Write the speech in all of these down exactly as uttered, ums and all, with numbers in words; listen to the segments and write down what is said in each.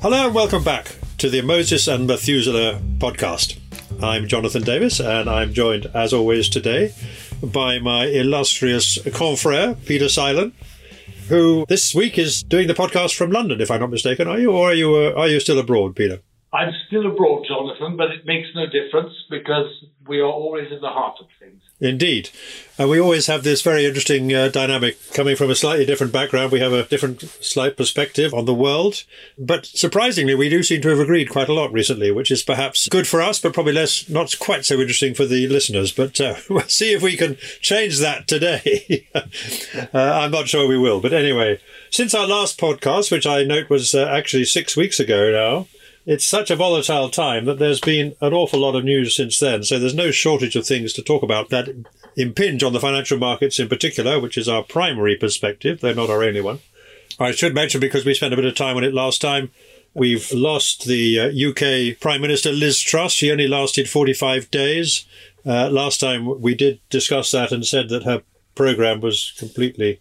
Hello and welcome back to the Moses and Methuselah podcast. I'm Jonathan Davis and I'm joined, as always today, by my illustrious confrere, Peter Silen, who this week is doing the podcast from London, if I'm not mistaken. Are you, or are you, uh, are you still abroad, Peter? I'm still abroad, Jonathan, but it makes no difference because we are always in the heart of things. Indeed. And we always have this very interesting uh, dynamic coming from a slightly different background. We have a different, slight perspective on the world. But surprisingly, we do seem to have agreed quite a lot recently, which is perhaps good for us, but probably less, not quite so interesting for the listeners. But uh, we'll see if we can change that today. uh, I'm not sure we will. But anyway, since our last podcast, which I note was uh, actually six weeks ago now, it's such a volatile time that there's been an awful lot of news since then. So there's no shortage of things to talk about that impinge on the financial markets in particular, which is our primary perspective, though not our only one. I should mention, because we spent a bit of time on it last time, we've lost the uh, U K Prime Minister Liz Truss. She only lasted forty-five days. Uh, last time we did discuss that and said that her programme was completely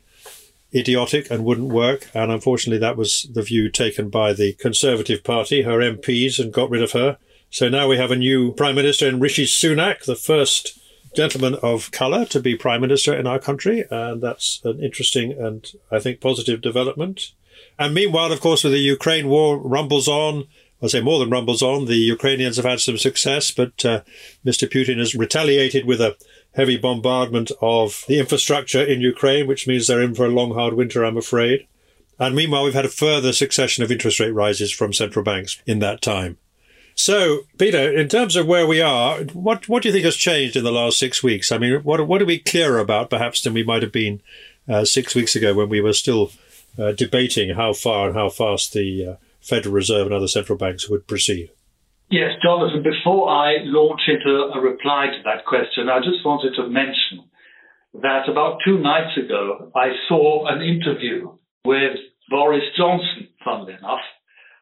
idiotic and wouldn't work, and unfortunately that was the view taken by the Conservative Party, her M Ps, and got rid of her. So now we have a new Prime Minister in Rishi Sunak, the first gentleman of colour to be Prime Minister in our country, and that's an interesting and, I think, positive development. And meanwhile, of course, with the Ukraine war rumbles on, I say more than rumbles on, the Ukrainians have had some success, but uh, Mister Putin has retaliated with a heavy bombardment of the infrastructure in Ukraine, which means they're in for a long, hard winter, I'm afraid. And meanwhile, we've had a further succession of interest rate rises from central banks in that time. So, Peter, in terms of where we are, what what do you think has changed in the last six weeks? I mean, what what are we clearer about, perhaps, than we might have been uh, six weeks ago when we were still uh, debating how far and how fast the uh, Federal Reserve and other central banks would proceed? Yes, Jonathan, before I launch into a reply to that question, I just wanted to mention that about two nights ago, I saw an interview with Boris Johnson, funnily enough.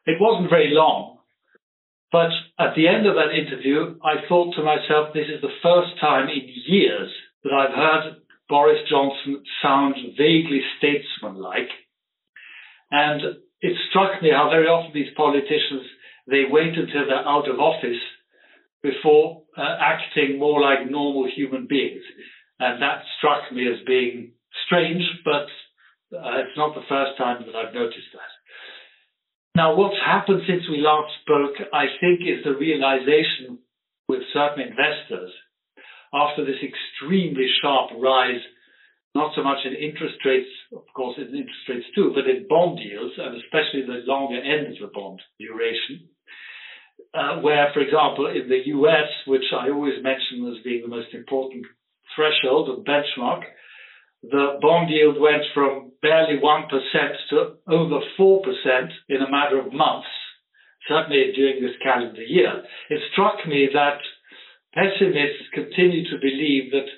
It wasn't very long, but at the end of that interview, I thought to myself, this is the first time in years that I've heard Boris Johnson sound vaguely statesmanlike. And it struck me how very often these politicians, they wait until they're out of office before uh, acting more like normal human beings. And that struck me as being strange, but uh, it's not the first time that I've noticed that. Now, what's happened since we last spoke, I think, is the realization with certain investors after this extremely sharp rise, not so much in interest rates, of course, in interest rates too, but in bond yields, and especially the longer end of the bond duration. Uh, where, for example, in the U S, which I always mention as being the most important threshold or benchmark, the bond yield went from barely one percent to over four percent in a matter of months, certainly during this calendar year. It struck me that pessimists continue to believe that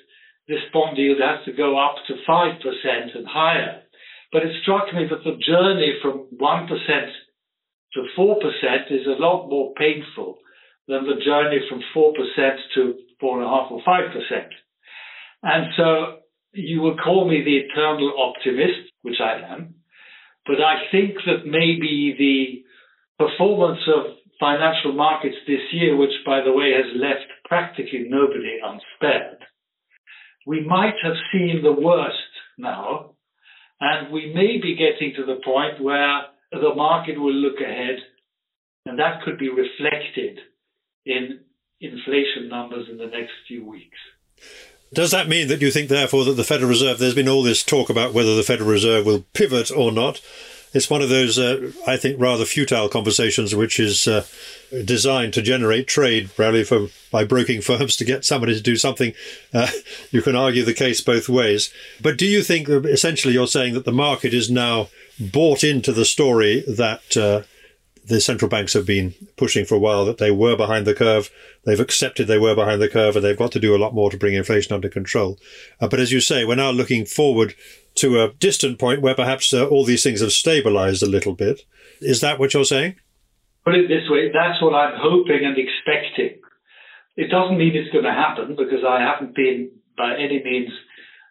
this bond yield has to go up to five percent and higher. But it struck me that the journey from one percent to four percent is a lot more painful than the journey from four percent to four point five percent or five percent. And so you will call me the eternal optimist, which I am, but I think that maybe the performance of financial markets this year, which, by the way, has left practically nobody unspared, we might have seen the worst now, and we may be getting to the point where the market will look ahead, and that could be reflected in inflation numbers in the next few weeks. Does that mean that you think, therefore, that the Federal Reserve, there's been all this talk about whether the Federal Reserve will pivot or not. It's one of those, uh, I think, rather futile conversations which is uh, designed to generate trade, probably from, by broking firms to get somebody to do something. Uh, you can argue the case both ways. But do you think that essentially you're saying that the market is now bought into the story that uh, the central banks have been pushing for a while, that they were behind the curve, they've accepted they were behind the curve, and they've got to do a lot more to bring inflation under control. Uh, but as you say, we're now looking forward to a distant point where perhaps uh, all these things have stabilized a little bit. Is that what you're saying? Put it this way, that's what I'm hoping and expecting. It doesn't mean it's going to happen because I haven't been by any means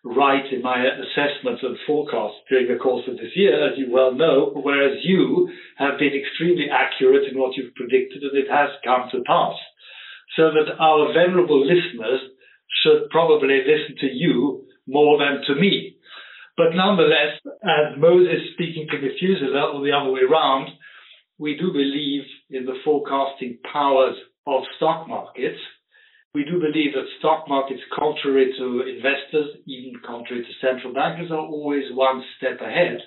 right in my assessment and forecast during the course of this year, as you well know, whereas you have been extremely accurate in what you've predicted, and it has come to pass. So that our venerable listeners should probably listen to you more than to me. But nonetheless, as Moses speaking to Methuselah, or the other way round, we do believe in the forecasting powers of stock markets. We do believe that stock markets, contrary to investors, even contrary to central bankers, are always one step ahead.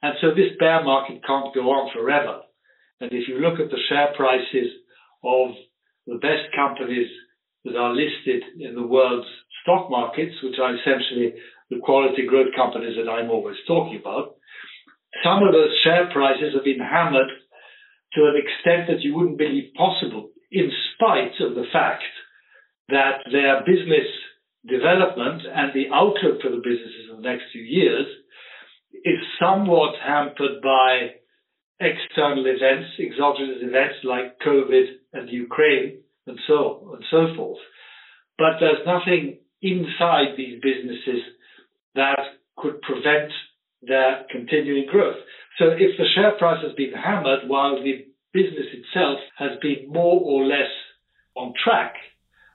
And so this bear market can't go on forever. And if you look at the share prices of the best companies that are listed in the world's stock markets, which are essentially the quality growth companies that I'm always talking about, some of those share prices have been hammered to an extent that you wouldn't believe possible, in spite of the fact that their business development and the outlook for the businesses in the next few years is somewhat hampered by external events, exogenous events like COVID and Ukraine and so on and so forth. But there's nothing inside these businesses that could prevent their continuing growth. So if the share price has been hammered while the business itself has been more or less on track,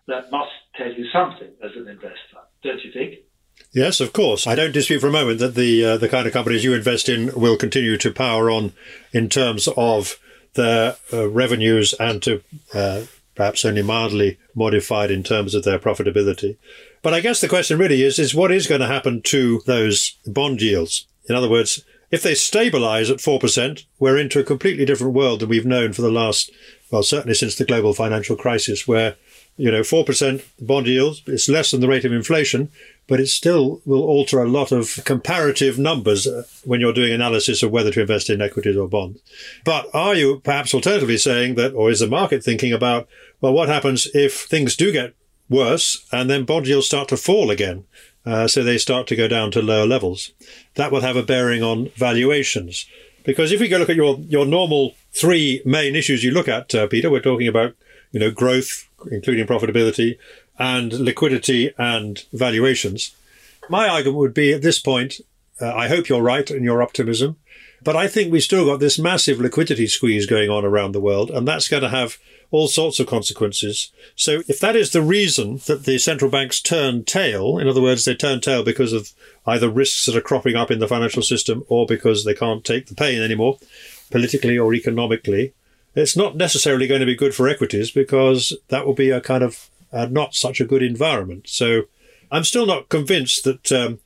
that must tell you something as an investor, don't you think? Yes, of course. I don't dispute for a moment that the uh, the kind of companies you invest in will continue to power on in terms of their uh, revenues and to uh, perhaps only mildly modified in terms of their profitability. But I guess the question really is, is what is going to happen to those bond yields? In other words, if they stabilise at four percent, we're into a completely different world than we've known for the last, well, certainly since the global financial crisis, where, you know, four percent bond yields, it's less than the rate of inflation, but it still will alter a lot of comparative numbers when you're doing analysis of whether to invest in equities or bonds. But are you perhaps alternatively saying that, or is the market thinking about, well, what happens if things do get worse and then bond yields start to fall again? Uh, so they start to go down to lower levels. That will have a bearing on valuations. Because if we go look at your, your normal three main issues you look at, uh, Peter, we're talking about, you know, growth, including profitability, and liquidity and valuations. My argument would be at this point, uh, I hope you're right in your optimism, but I think we've still got this massive liquidity squeeze going on around the world, and that's going to have all sorts of consequences. So if that is the reason that the central banks turn tail, in other words, they turn tail because of either risks that are cropping up in the financial system or because they can't take the pain anymore, politically or economically, it's not necessarily going to be good for equities because that will be a kind of uh, not such a good environment. So I'm still not convinced that um,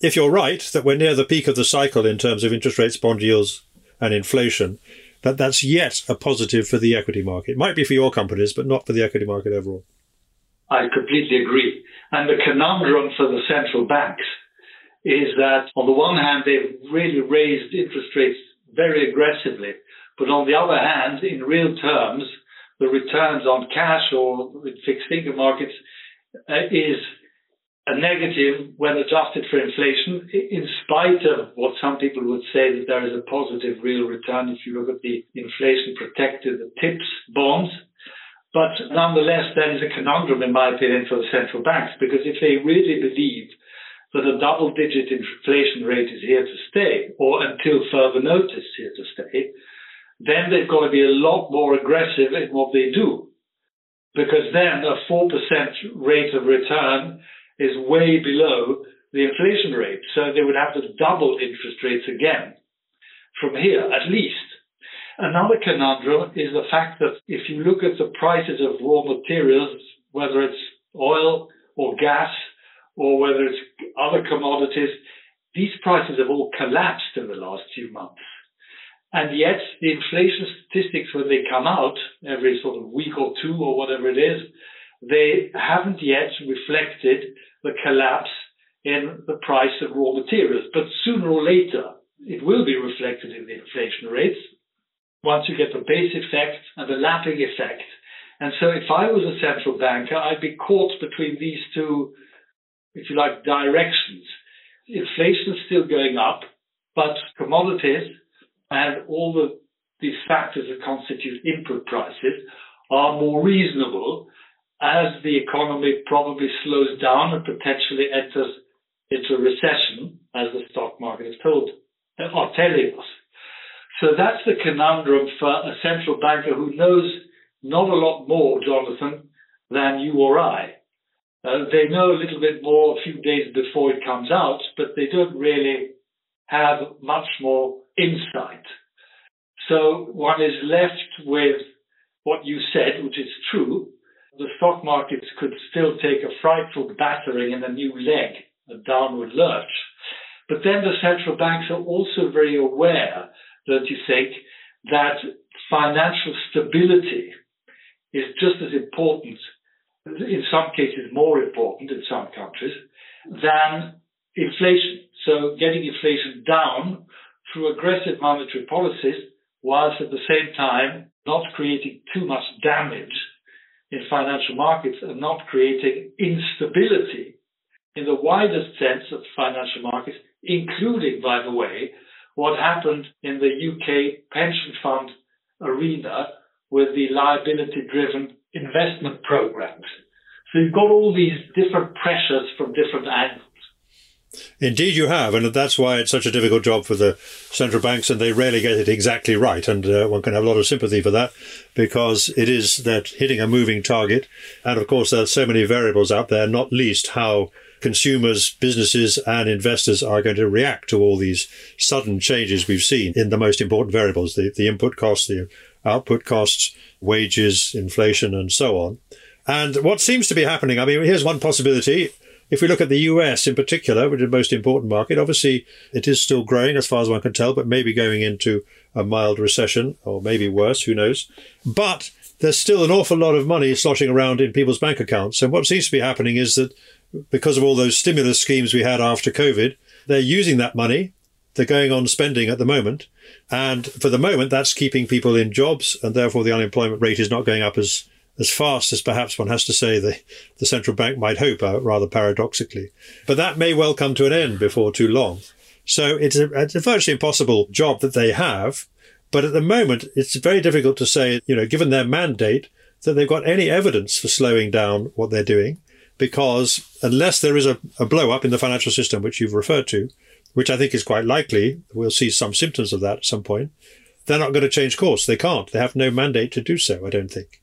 if you're right, that we're near the peak of the cycle in terms of interest rates, bond yields and inflation, that that's yet a positive for the equity market. It might be for your companies, but not for the equity market overall. I completely agree. And the conundrum for the central banks is that on the one hand, they've really raised interest rates very aggressively. But on the other hand, in real terms, the returns on cash or fixed income markets uh, is a negative when adjusted for inflation, in spite of what some people would say that there is a positive real return if you look at the inflation protected, the TIPS bonds. But nonetheless, that is a conundrum, in my opinion, for the central banks, because if they really believe that a double-digit inflation rate is here to stay, or until further notice here to stay, then they've got to be a lot more aggressive in what they do, because then a four percent rate of return is way below the inflation rate. So they would have to double interest rates again from here, at least. Another conundrum is the fact that if you look at the prices of raw materials, whether it's oil or gas or whether it's other commodities, these prices have all collapsed in the last few months. And yet the inflation statistics, when they come out every sort of week or two or whatever it is, they haven't yet reflected the collapse in the price of raw materials. But sooner or later, it will be reflected in the inflation rates once you get the base effect and the lapping effect. And so if I was a central banker, I'd be caught between these two, if you like, directions. Inflation is still going up, but commodities and all the, these factors that constitute input prices are more reasonable as the economy probably slows down and potentially enters into a recession, as the stock market is told, or telling us. So that's the conundrum for a central banker who knows not a lot more, Jonathan, than you or I. Uh, they know a little bit more a few days before it comes out, but they don't really have much more insight. So one is left with what you said, which is true. The stock markets could still take a frightful battering and a new leg, a downward lurch. But then the central banks are also very aware, don't you think, that financial stability is just as important, in some cases more important in some countries, than inflation. So getting inflation down through aggressive monetary policies, whilst at the same time not creating too much damage in financial markets and not creating instability in the widest sense of financial markets, including, by the way, what happened in the U K pension fund arena with the liability-driven investment programs. So you've got all these different pressures from different angles. Indeed you have, and that's why it's such a difficult job for the central banks, and they rarely get it exactly right, and uh, one can have a lot of sympathy for that, because it is that hitting a moving target, and of course there are so many variables out there, not least how consumers, businesses and investors are going to react to all these sudden changes we've seen in the most important variables, the, the input costs, the output costs, wages, inflation and so on. And what seems to be happening, I mean, here's one possibility. If we look at the U S in particular, which is the most important market, obviously it is still growing as far as one can tell, but maybe going into a mild recession or maybe worse, who knows. But there's still an awful lot of money sloshing around in people's bank accounts. And what seems to be happening is that because of all those stimulus schemes we had after COVID, they're using that money. They're going on spending at the moment. And for the moment, that's keeping people in jobs, and therefore the unemployment rate is not going up as as fast as perhaps one has to say the, the central bank might hope, uh, rather paradoxically. But that may well come to an end before too long. So it's a, it's a virtually impossible job that they have. But at the moment, it's very difficult to say, you know, given their mandate, that they've got any evidence for slowing down what they're doing, because unless there is a, a blow up in the financial system, which you've referred to, which I think is quite likely, we'll see some symptoms of that at some point, they're not going to change course. They can't. They have no mandate to do so, I don't think.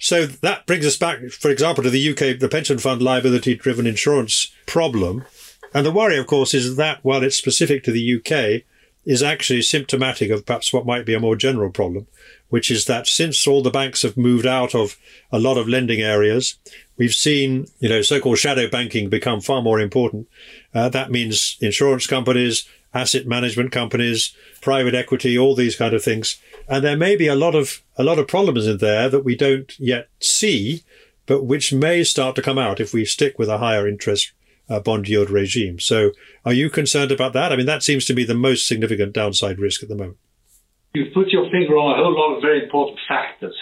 So that brings us back, for example, to the U K, the pension fund liability-driven insurance problem. And the worry, of course, is that while it's specific to the U K, is actually symptomatic of perhaps what might be a more general problem, which is that since all the banks have moved out of a lot of lending areas, we've seen, you know, so-called shadow banking become far more important. Uh, that means insurance companies, asset management companies, private equity, all these kind of things. And there may be a lot of a lot of problems in there that we don't yet see, but which may start to come out if we stick with a higher interest uh, bond yield regime. So are you concerned about that? I mean, that seems to be the most significant downside risk at the moment. You've put your finger on a whole lot of very important factors.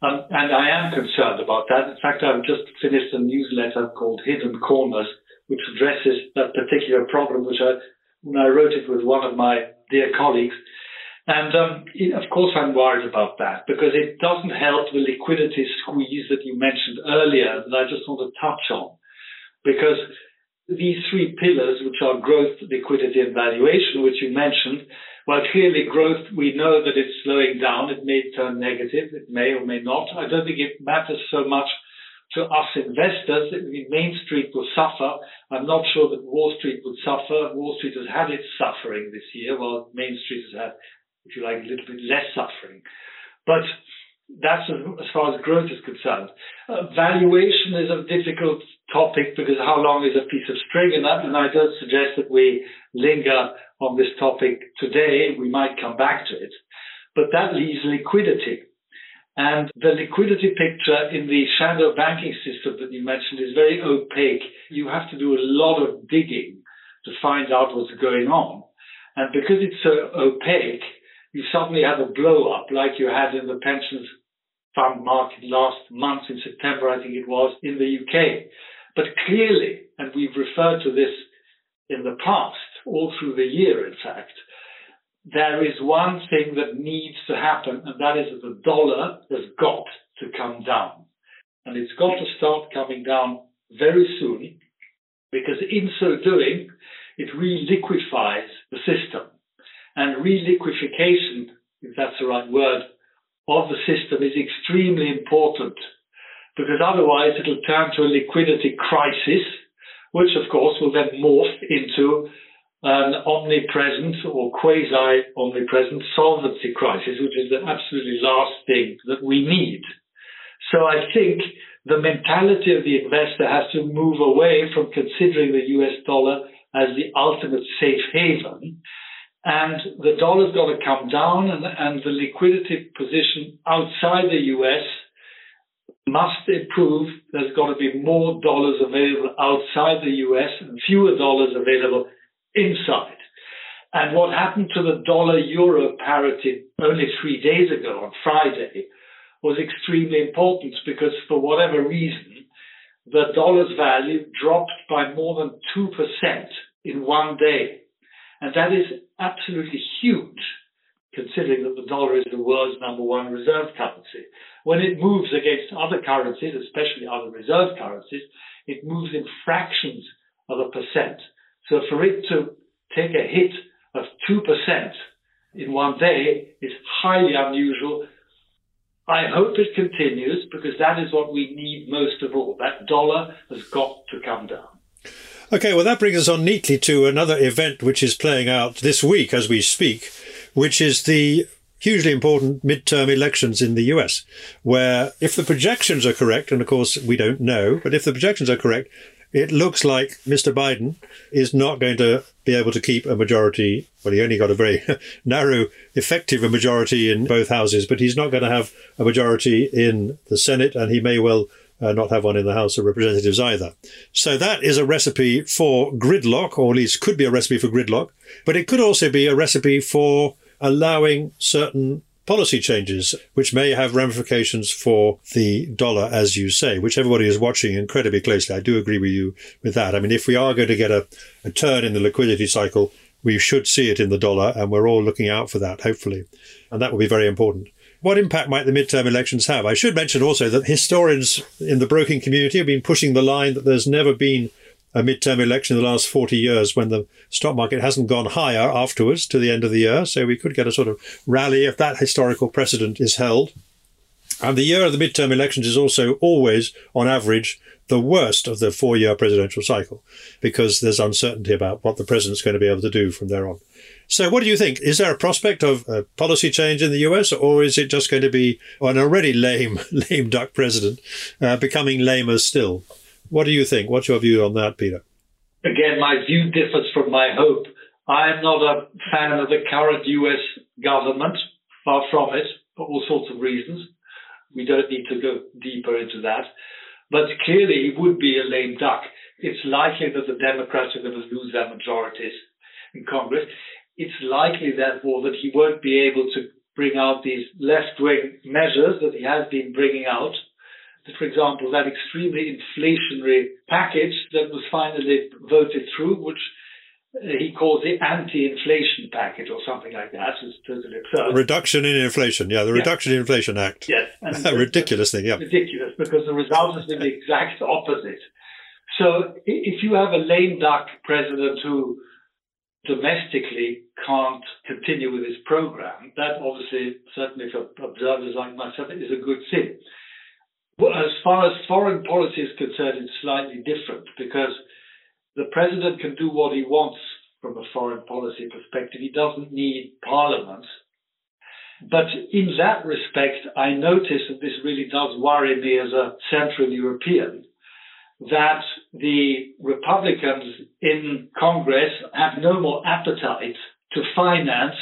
Um, and I am concerned about that. In fact, I've just finished a newsletter called Hidden Corners, which addresses that particular problem, which I when I wrote it with one of my dear colleagues. And um, of course, I'm worried about that, because it doesn't help the liquidity squeeze that you mentioned earlier that I just want to touch on. Because these three pillars, which are growth, liquidity, and valuation, which you mentioned, well, clearly growth, we know that it's slowing down. It may turn negative. It may or may not. I don't think it matters so much to us investors. Main Street will suffer. I'm not sure that Wall Street would suffer. Wall Street has had its suffering this year, while Main Street has had, if you like, a little bit less suffering. But that's as far as growth is concerned. Uh, valuation is a difficult topic, because how long is a piece of string? And I, and I don't suggest that we linger on this topic today. We might come back to it. But that leaves liquidity. And the liquidity picture in the shadow banking system that you mentioned is very opaque. You have to do a lot of digging to find out what's going on. And because it's so opaque, you suddenly have a blow up like you had in the pensions fund market last month in September, I think it was, in the U K. But clearly, and we've referred to this in the past, all through the year, in fact, there is one thing that needs to happen, and that is that the dollar has got to come down. and it's got to start coming down very soon, because in so doing, it reliquefies the system. And reliquefaction, if that's the right word, of the system is extremely important, because otherwise it'll turn to a liquidity crisis, which of course will then morph into an omnipresent or quasi-omnipresent solvency crisis, which is the absolutely last thing that we need. So I think the mentality of the investor has to move away from considering the U S dollar as the ultimate safe haven, and the dollar's got to come down, and, and the liquidity position outside the U S must improve. There's got to be more dollars available outside the U S and fewer dollars available inside. And what happened to the dollar-euro parity only three days ago on Friday was extremely important, because for whatever reason, the dollar's value dropped by more than two percent in one day. And that is absolutely huge, considering that the dollar is the world's number one reserve currency. When it moves against other currencies, especially other reserve currencies, it moves in fractions of a percent. So for it to take a hit of two percent in one day is highly unusual. I hope it continues, because that is what we need most of all. That dollar has got to come down. OK, well, that brings us on neatly to another event which is playing out this week as we speak, which is the hugely important midterm elections in the U S, where if the projections are correct, and of course we don't know, but if the projections are correct, it looks like Mister Biden is not going to be able to keep a majority. Well, he only got a very narrow, effective majority in both houses, but he's not going to have a majority in the Senate, and he may well Uh, not have one in the House of Representatives either. So that is a recipe for gridlock, or at least could be a recipe for gridlock, but it could also be a recipe for allowing certain policy changes, which may have ramifications for the dollar, as you say, which everybody is watching incredibly closely. I do agree with you with that. I mean, if we are going to get a, a turn in the liquidity cycle, we should see it in the dollar, and we're all looking out for that, hopefully. And that will be very important. What impact might the midterm elections have? I should mention also that historians in the broking community have been pushing the line that there's never been a midterm election in the last forty years when the stock market hasn't gone higher afterwards to the end of the year. So we could get a sort of rally if that historical precedent is held. And the year of the midterm elections is also always, on average, the worst of the four-year presidential cycle, because there's uncertainty about what the president's going to be able to do from there on. So what do you think? Is there a prospect of a policy change in the U S, or is it just going to be an already lame, lame duck president uh, becoming lamer still? What do you think? What's your view on that, Peter? Again, my view differs from my hope. I am not a fan of the current U S government, far from it, for all sorts of reasons. We don't need to go deeper into that. But clearly, it would be a lame duck. It's likely that the Democrats are going to lose their majorities in Congress. It's likely, therefore, that he won't be able to bring out these left-wing measures that he has been bringing out. For example, that extremely inflationary package that was finally voted through, which he calls the anti-inflation package or something like that. It's totally absurd. Reduction in Inflation, yeah, the Reduction yeah. in Inflation Act. Yes. A ridiculous thing, yeah. Ridiculous, because the result has been the exact opposite. So if you have a lame duck president who domestically can't continue with his program, that obviously, certainly for observers like myself, is a good thing. Well, as far as foreign policy is concerned, it's slightly different, because the president can do what he wants from a foreign policy perspective. He doesn't need parliament. But in that respect, I notice, and this really does worry me as a Central European, that the Republicans in Congress have no more appetite to finance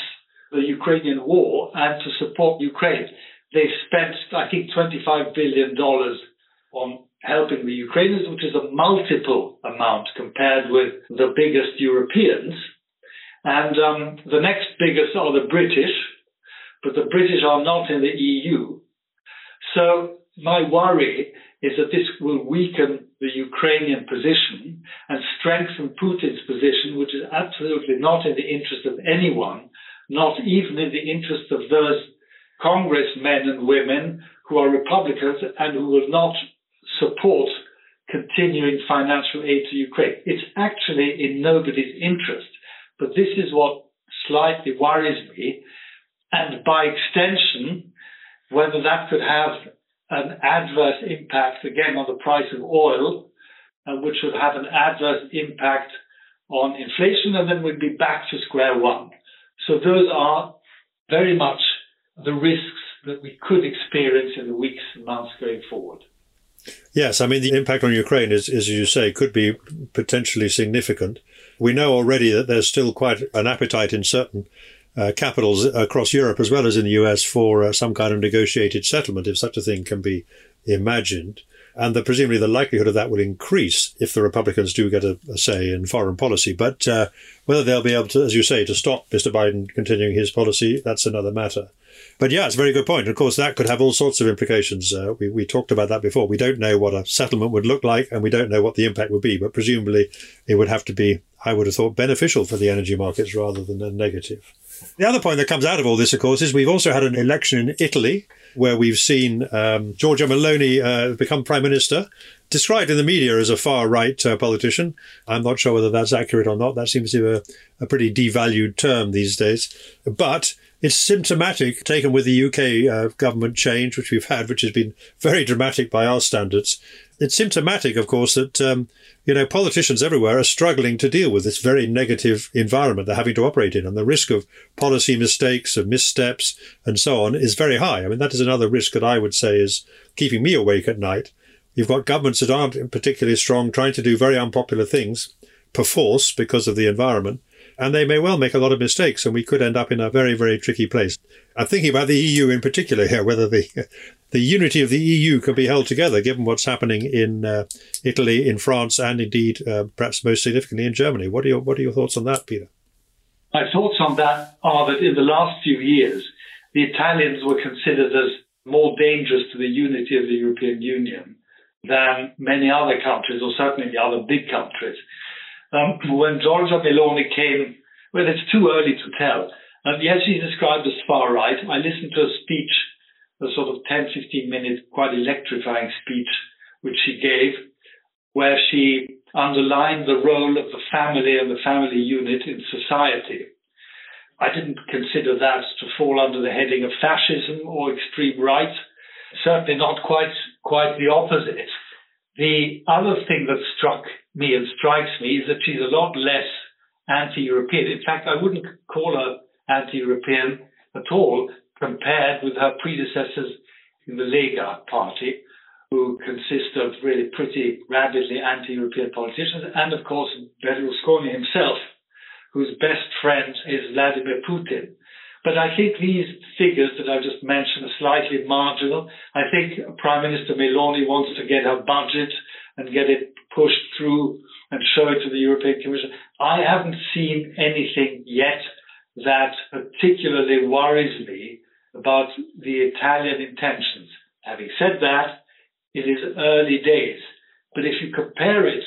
the Ukrainian war and to support Ukraine. They spent, I think, twenty-five billion dollars on helping the Ukrainians, which is a multiple amount compared with the biggest Europeans. And um, the next biggest are the British, but the British are not in the E U. So my worry is that this will weaken the Ukrainian position and strengthen Putin's position, which is absolutely not in the interest of anyone, not even in the interest of those congressmen and women who are Republicans and who will not support continuing financial aid to Ukraine. It's actually in nobody's interest. But this is what slightly worries me. And by extension, whether that could have an adverse impact, again, on the price of oil, uh, which would have an adverse impact on inflation, and then we'd be back to square one. So those are very much the risks that we could experience in the weeks and months going forward. Yes, I mean, the impact on Ukraine is, as you say, could be potentially significant. We know already that there's still quite an appetite in certain uh, capitals across Europe, as well as in the U S, for uh, some kind of negotiated settlement, if such a thing can be imagined. And the, presumably the likelihood of that will increase if the Republicans do get a, a say in foreign policy. But uh, whether they'll be able to, as you say, to stop Mister Biden continuing his policy, that's another matter. But yeah, it's a very good point. Of course, that could have all sorts of implications. Uh, we, we talked about that before. We don't know what a settlement would look like, and we don't know what the impact would be. But presumably it would have to be, I would have thought, beneficial for the energy markets rather than a negative. The other point that comes out of all this, of course, is we've also had an election in Italy, where we've seen um, Giorgia Meloni uh, become prime minister, described in the media as a far-right uh, politician. I'm not sure whether that's accurate or not. That seems to be a, a pretty devalued term these days. But it's symptomatic, taken with the U K uh, government change, which we've had, which has been very dramatic by our standards. It's symptomatic, of course, that um, you know, politicians everywhere are struggling to deal with this very negative environment they're having to operate in. And the risk of policy mistakes, of missteps, and so on is very high. I mean, that is another risk that I would say is keeping me awake at night. You've got governments that aren't particularly strong, trying to do very unpopular things, perforce, because of the environment. And they may well make a lot of mistakes, and we could end up in a very, very tricky place. I'm thinking about the E U in particular here, whether the the unity of the E U can be held together, given what's happening in uh, Italy, in France, and indeed, uh, perhaps most significantly, in Germany. What are your, what are your thoughts on that, Peter? My thoughts on that are that in the last few years, the Italians were considered as more dangerous to the unity of the European Union than many other countries, or certainly the other big countries. Um, when Giorgia Meloni came, well, it's too early to tell. And yes, she's described as far right. I listened to a speech, a sort of ten, fifteen minute, quite electrifying speech, which she gave, where she underlined the role of the family and the family unit in society. I didn't consider that to fall under the heading of fascism or extreme right. Certainly not quite, quite the opposite. The other thing that struck me and strikes me is that she's a lot less anti-European. In fact, I wouldn't call her anti-European at all compared with her predecessors in the Lega party, who consist of really pretty rabidly anti-European politicians, and of course Berlusconi himself, whose best friend is Vladimir Putin. But I think these figures that I've just mentioned are slightly marginal. I think Prime Minister Meloni wants to get her budget and get it pushed through and show it to the European Commission. I haven't seen anything yet that particularly worries me about the Italian intentions. Having said that, it is early days. But if you compare it,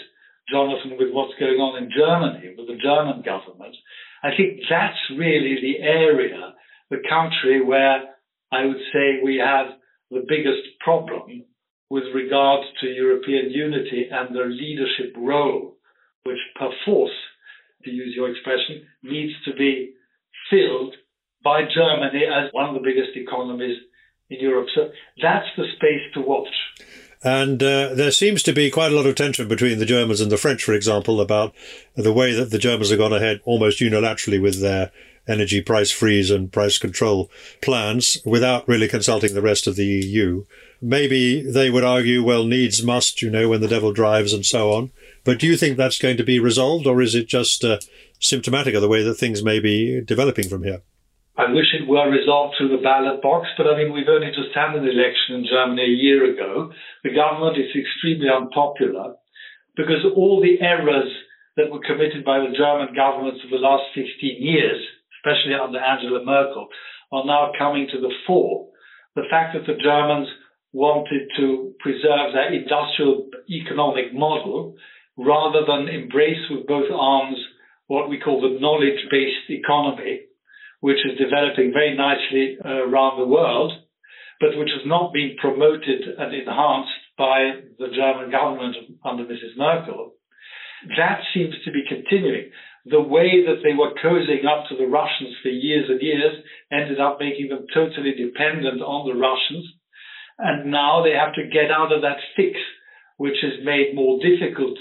Jonathan, with what's going on in Germany, with the German government, I think that's really the area, the country where I would say we have the biggest problem with regard to European unity and their leadership role, which perforce, to use your expression, needs to be filled by Germany as one of the biggest economies in Europe. So that's the space to watch. And uh, there seems to be quite a lot of tension between the Germans and the French, for example, about the way that the Germans have gone ahead almost unilaterally with their energy price freeze and price control plans without really consulting the rest of the E U. Maybe they would argue, well, needs must, you know, when the devil drives and so on. But do you think that's going to be resolved, or is it just uh, symptomatic of the way that things may be developing from here? I wish it were resolved through the ballot box, but I mean, we've only just had an election in Germany a year ago. The government is extremely unpopular because all the errors that were committed by the German governments of the last fifteen years, especially under Angela Merkel, are now coming to the fore. The fact that the Germans wanted to preserve their industrial economic model rather than embrace with both arms what we call the knowledge-based economy, which is developing very nicely uh, around the world, but which has not been promoted and enhanced by the German government under Missus Merkel, that seems to be continuing. The way that they were cozying up to the Russians for years and years ended up making them totally dependent on the Russians. And now they have to get out of that fix, which is made more difficult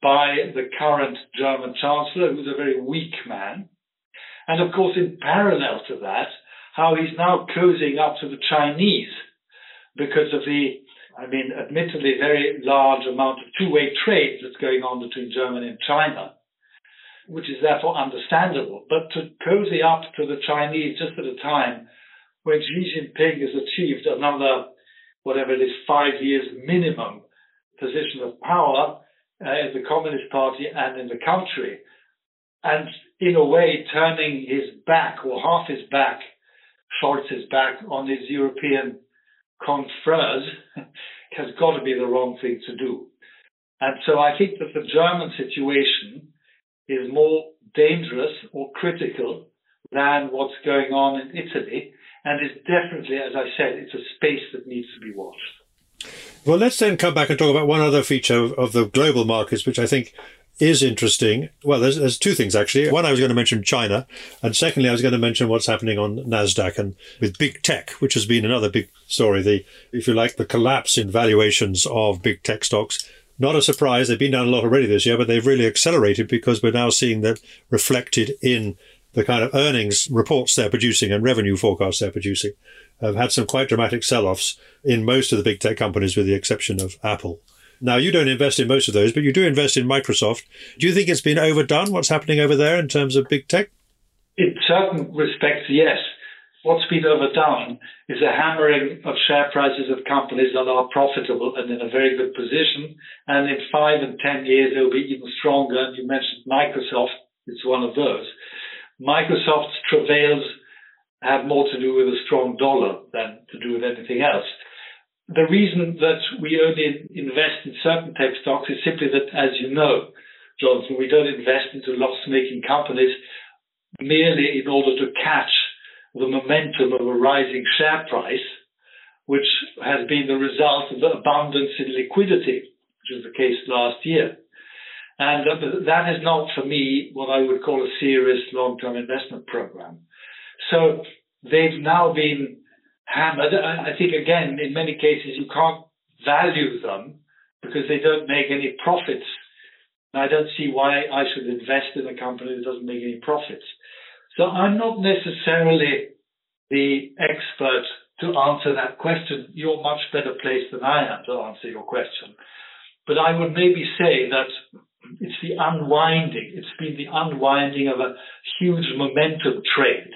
by the current German chancellor, who's a very weak man. And of course, in parallel to that, how he's now cozying up to the Chinese because of the, I mean, admittedly very large amount of two-way trade that's going on between Germany and China, which is therefore understandable. But to cozy up to the Chinese just at a time when Xi Jinping has achieved another, whatever it is, five years minimum position of power uh, in the Communist Party and in the country, and in a way turning his back, or half his back, Scholz's back on his European confrères, has got to be the wrong thing to do. And so I think that the German situation is more dangerous or critical than what's going on in Italy, and is definitely, as I said, it's a space that needs to be watched. Well, let's then come back and talk about one other feature of, of the global markets, which I think is interesting. Well, there's, there's two things, actually. One, I was going to mention China. And secondly, I was going to mention what's happening on NASDAQ and with big tech, which has been another big story. The, if you like, the collapse in valuations of big tech stocks. Not a surprise. They've been down a lot already this year, but they've really accelerated because we're now seeing that reflected in the kind of earnings reports they're producing and revenue forecasts they're producing. I've had some quite dramatic sell-offs in most of the big tech companies, with the exception of Apple. Now, you don't invest in most of those, but you do invest in Microsoft. Do you think it's been overdone, what's happening over there in terms of big tech? In certain respects, yes. What's been overdone is a hammering of share prices of companies that are profitable and in a very good position. And in five and ten years, they'll be even stronger. And you mentioned Microsoft. It's one of those. Microsoft's travails have more to do with a strong dollar than to do with anything else. The reason that we only invest in certain tech stocks is simply that, as you know, Jonathan, we don't invest into loss-making companies merely in order to catch the momentum of a rising share price, which has been the result of the abundance in liquidity, which was the case last year. And that is not, for me, what I would call a serious long-term investment program. So they've now been hammered. I think, again, in many cases, you can't value them because they don't make any profits. And I don't see why I should invest in a company that doesn't make any profits. So I'm not necessarily the expert to answer that question. You're much better placed than I am to answer your question. But I would maybe say that it's the unwinding. It's been the unwinding of a huge momentum trade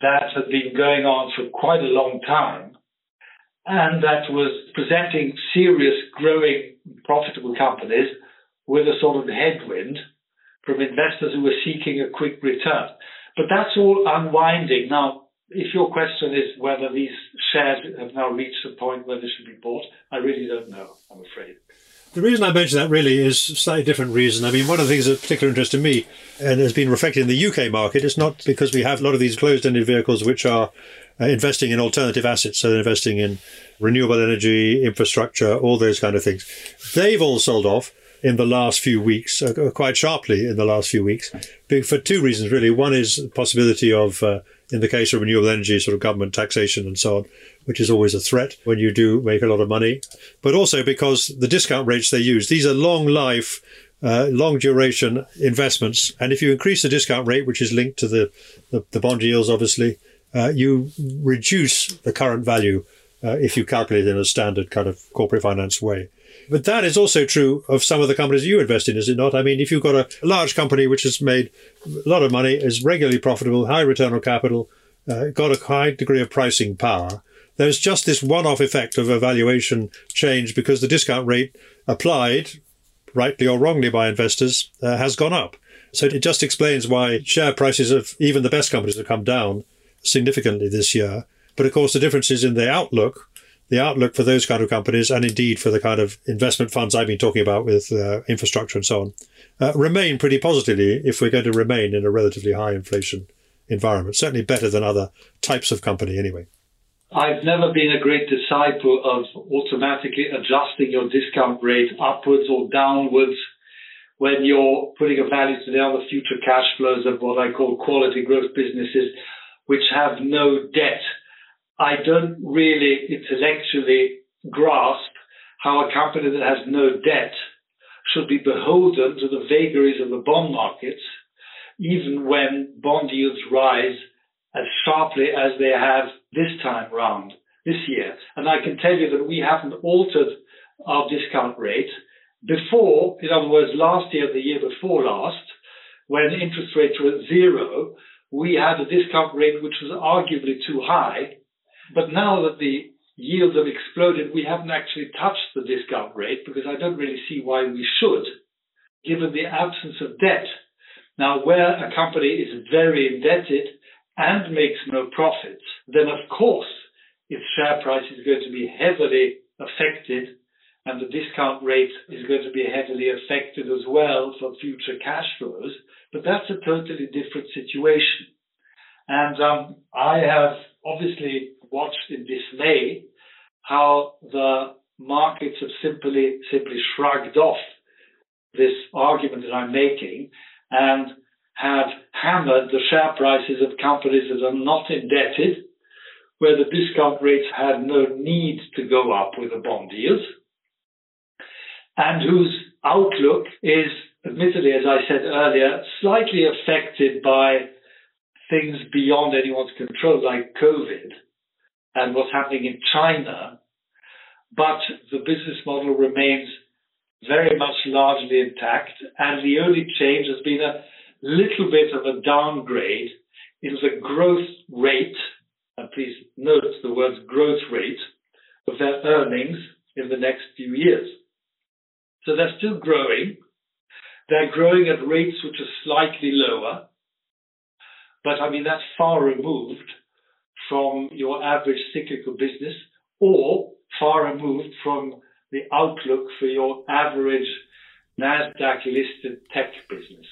that had been going on for quite a long time, and that was presenting serious, growing, profitable companies with a sort of headwind from investors who were seeking a quick return. But that's all unwinding. Now, if your question is whether these shares have now reached a point where they should be bought, I really don't know, I'm afraid. The reason I mention that really is a slightly different reason. I mean, one of the things of particular interest to me and has been reflected in the U K market is not because we have a lot of these closed-ended vehicles which are uh, investing in alternative assets, so they're investing in renewable energy, infrastructure, all those kind of things. They've all sold off in the last few weeks, uh, quite sharply in the last few weeks, for two reasons, really. One is the possibility of, uh, in the case of renewable energy, sort of government taxation and so on, which is always a threat when you do make a lot of money, but also because the discount rates they use. These are long life, uh, long duration investments. And if you increase the discount rate, which is linked to the, the, the bond yields, obviously, uh, you reduce the current value uh, if you calculate in a standard kind of corporate finance way. But that is also true of some of the companies you invest in, is it not? I mean, if you've got a large company which has made a lot of money, is regularly profitable, high return on capital, uh, got a high degree of pricing power, there's just this one-off effect of a valuation change because the discount rate applied, rightly or wrongly by investors, uh, has gone up. So it just explains why share prices of even the best companies have come down significantly this year. But of course, the difference is in the outlook. The outlook for those kind of companies, and indeed for the kind of investment funds I've been talking about with uh, infrastructure and so on, uh, remain pretty positively if we're going to remain in a relatively high inflation environment, certainly better than other types of company anyway. I've never been a great disciple of automatically adjusting your discount rate upwards or downwards when you're putting a value to the other future cash flows of what I call quality growth businesses, which have no debt. I don't really intellectually grasp how a company that has no debt should be beholden to the vagaries of the bond markets, even when bond yields rise as sharply as they have this time round, this year. And I can tell you that we haven't altered our discount rate before, in other words, last year, the year before last, when interest rates were at zero, we had a discount rate which was arguably too high. But now that the yields have exploded, we haven't actually touched the discount rate because I don't really see why we should, given the absence of debt. Now, where a company is very indebted and makes no profits, then of course its share price is going to be heavily affected and the discount rate is going to be heavily affected as well for future cash flows. But that's a totally different situation. And um, I have obviously watched in dismay how the markets have simply, simply shrugged off this argument that I'm making and have hammered the share prices of companies that are not indebted, where the discount rates had no need to go up with the bond yields, and whose outlook is, admittedly, as I said earlier, slightly affected by things beyond anyone's control, like COVID and what's happening in China. But the business model remains very much largely intact, and the only change has been a little bit of a downgrade in the growth rate, and please note the words growth rate, of their earnings in the next few years. So they're still growing. They're growing at rates which are slightly lower. But I mean, that's far removed from your average cyclical business or far removed from the outlook for your average NASDAQ listed tech business.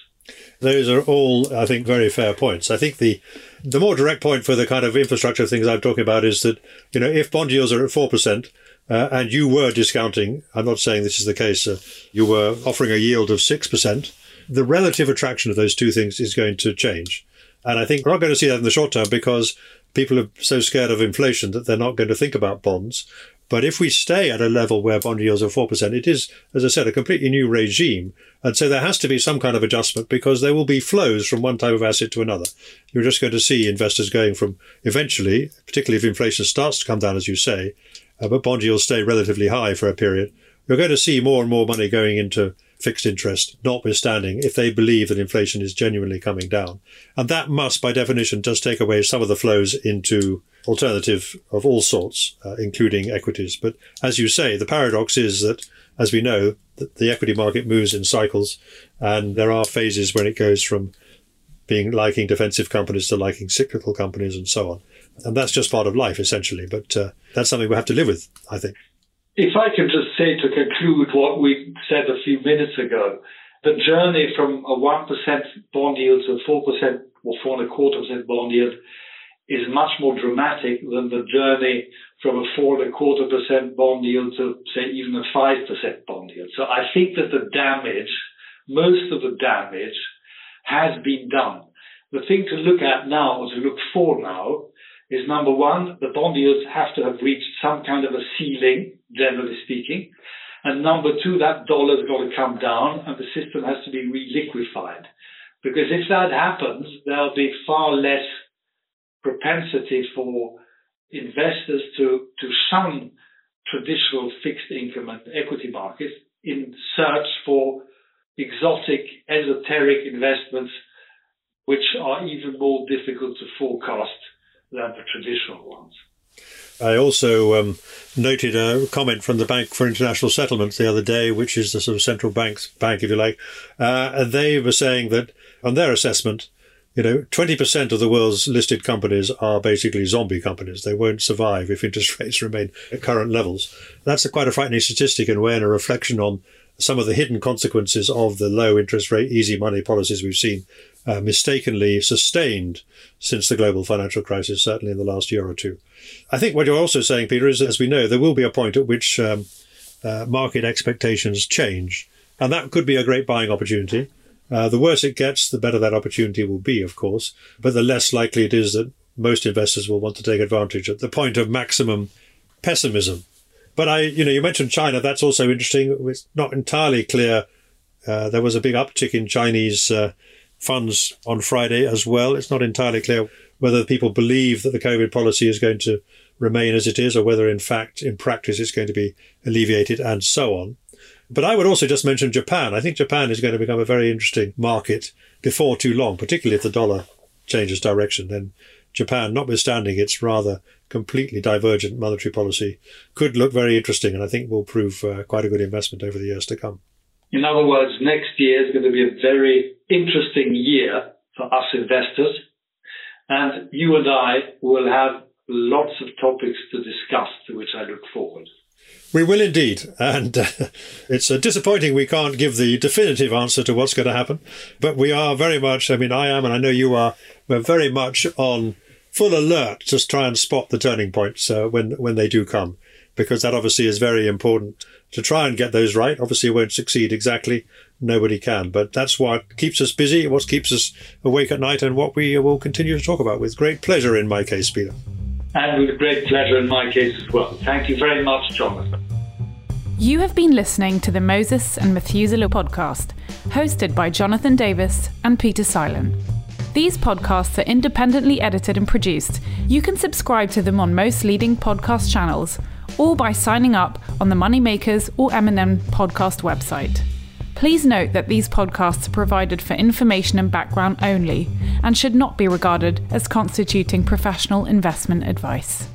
Those are all, I think, very fair points. I think the the more direct point for the kind of infrastructure things I'm talking about is that, you know, if bond yields are at four percent, Uh, and you were discounting, I'm not saying this is the case, uh, you were offering a yield of six percent, the relative attraction of those two things is going to change. And I think we're not going to see that in the short term because people are so scared of inflation that they're not going to think about bonds. But if we stay at a level where bond yields are four percent, it is, as I said, a completely new regime. And so there has to be some kind of adjustment because there will be flows from one type of asset to another. You're just going to see investors going from eventually, particularly if inflation starts to come down, as you say, Uh, but bond yields stay relatively high for a period, you're going to see more and more money going into fixed interest, notwithstanding, if they believe that inflation is genuinely coming down. And that must, by definition, just take away some of the flows into alternative of all sorts, uh, including equities. But as you say, the paradox is that, as we know, that the equity market moves in cycles, and there are phases when it goes from being liking defensive companies to liking cyclical companies and so on. And that's just part of life, essentially. But uh, that's something we have to live with, I think. If I could just say to conclude what we said a few minutes ago, the journey from a one percent bond yield to a four percent or four and a quarter percent bond yield is much more dramatic than the journey from a four and a quarter percent bond yield to, say, even a five percent bond yield. So I think that the damage, most of the damage, has been done. The thing to look at now, or to look for now, is number one, the bond yields have to have reached some kind of a ceiling, generally speaking. And number two, that dollar's got to come down and the system has to be reliquefied. Because if that happens, there'll be far less propensity for investors to, to shun traditional fixed income and equity markets in search for exotic, esoteric investments, which are even more difficult to forecast than the traditional ones. I also um, noted a comment from the Bank for International Settlements the other day, which is the sort of central bank's bank, if you like. Uh, and they were saying that on their assessment, you know, twenty percent of the world's listed companies are basically zombie companies. They won't survive if interest rates remain at current levels. That's a quite a frightening statistic in a way, and a reflection on some of the hidden consequences of the low interest rate, easy money policies we've seen uh, mistakenly sustained since the global financial crisis, certainly in the last year or two. I think what you're also saying, Peter, is that, as we know, there will be a point at which um, uh, market expectations change. And that could be a great buying opportunity. Uh, the worse it gets, the better that opportunity will be, of course, but the less likely it is that most investors will want to take advantage at the point of maximum pessimism. But I, you know, you mentioned China. That's also interesting. It's not entirely clear. Uh, there was a big uptick in Chinese uh, funds on Friday as well. It's not entirely clear whether people believe that the COVID policy is going to remain as it is, or whether in fact, in practice, it's going to be alleviated and so on. But I would also just mention Japan. I think Japan is going to become a very interesting market before too long, particularly if the dollar changes direction. Then Japan, notwithstanding its rather completely divergent monetary policy, could look very interesting, and I think will prove uh, quite a good investment over the years to come. In other words, next year is going to be a very interesting year for us investors, and you and I will have lots of topics to discuss, to which I look forward. We will indeed. And uh, it's uh, disappointing we can't give the definitive answer to what's going to happen. But we are very much, I mean, I am, and I know you are, we're very much on full alert to try and spot the turning points uh, when, when they do come, because that obviously is very important to try and get those right. Obviously, it won't succeed exactly. Nobody can. But that's what keeps us busy, what keeps us awake at night, and what we will continue to talk about with great pleasure in my case, Peter. And with great pleasure in my case as well. Thank you very much, Jonathan. You have been listening to the Moses and Methuselah podcast, hosted by Jonathan Davis and Peter Silen. These podcasts are independently edited and produced. You can subscribe to them on most leading podcast channels, or by signing up on the Moneymakers or M and M podcast website. Please note that these podcasts are provided for information and background only, and should not be regarded as constituting professional investment advice.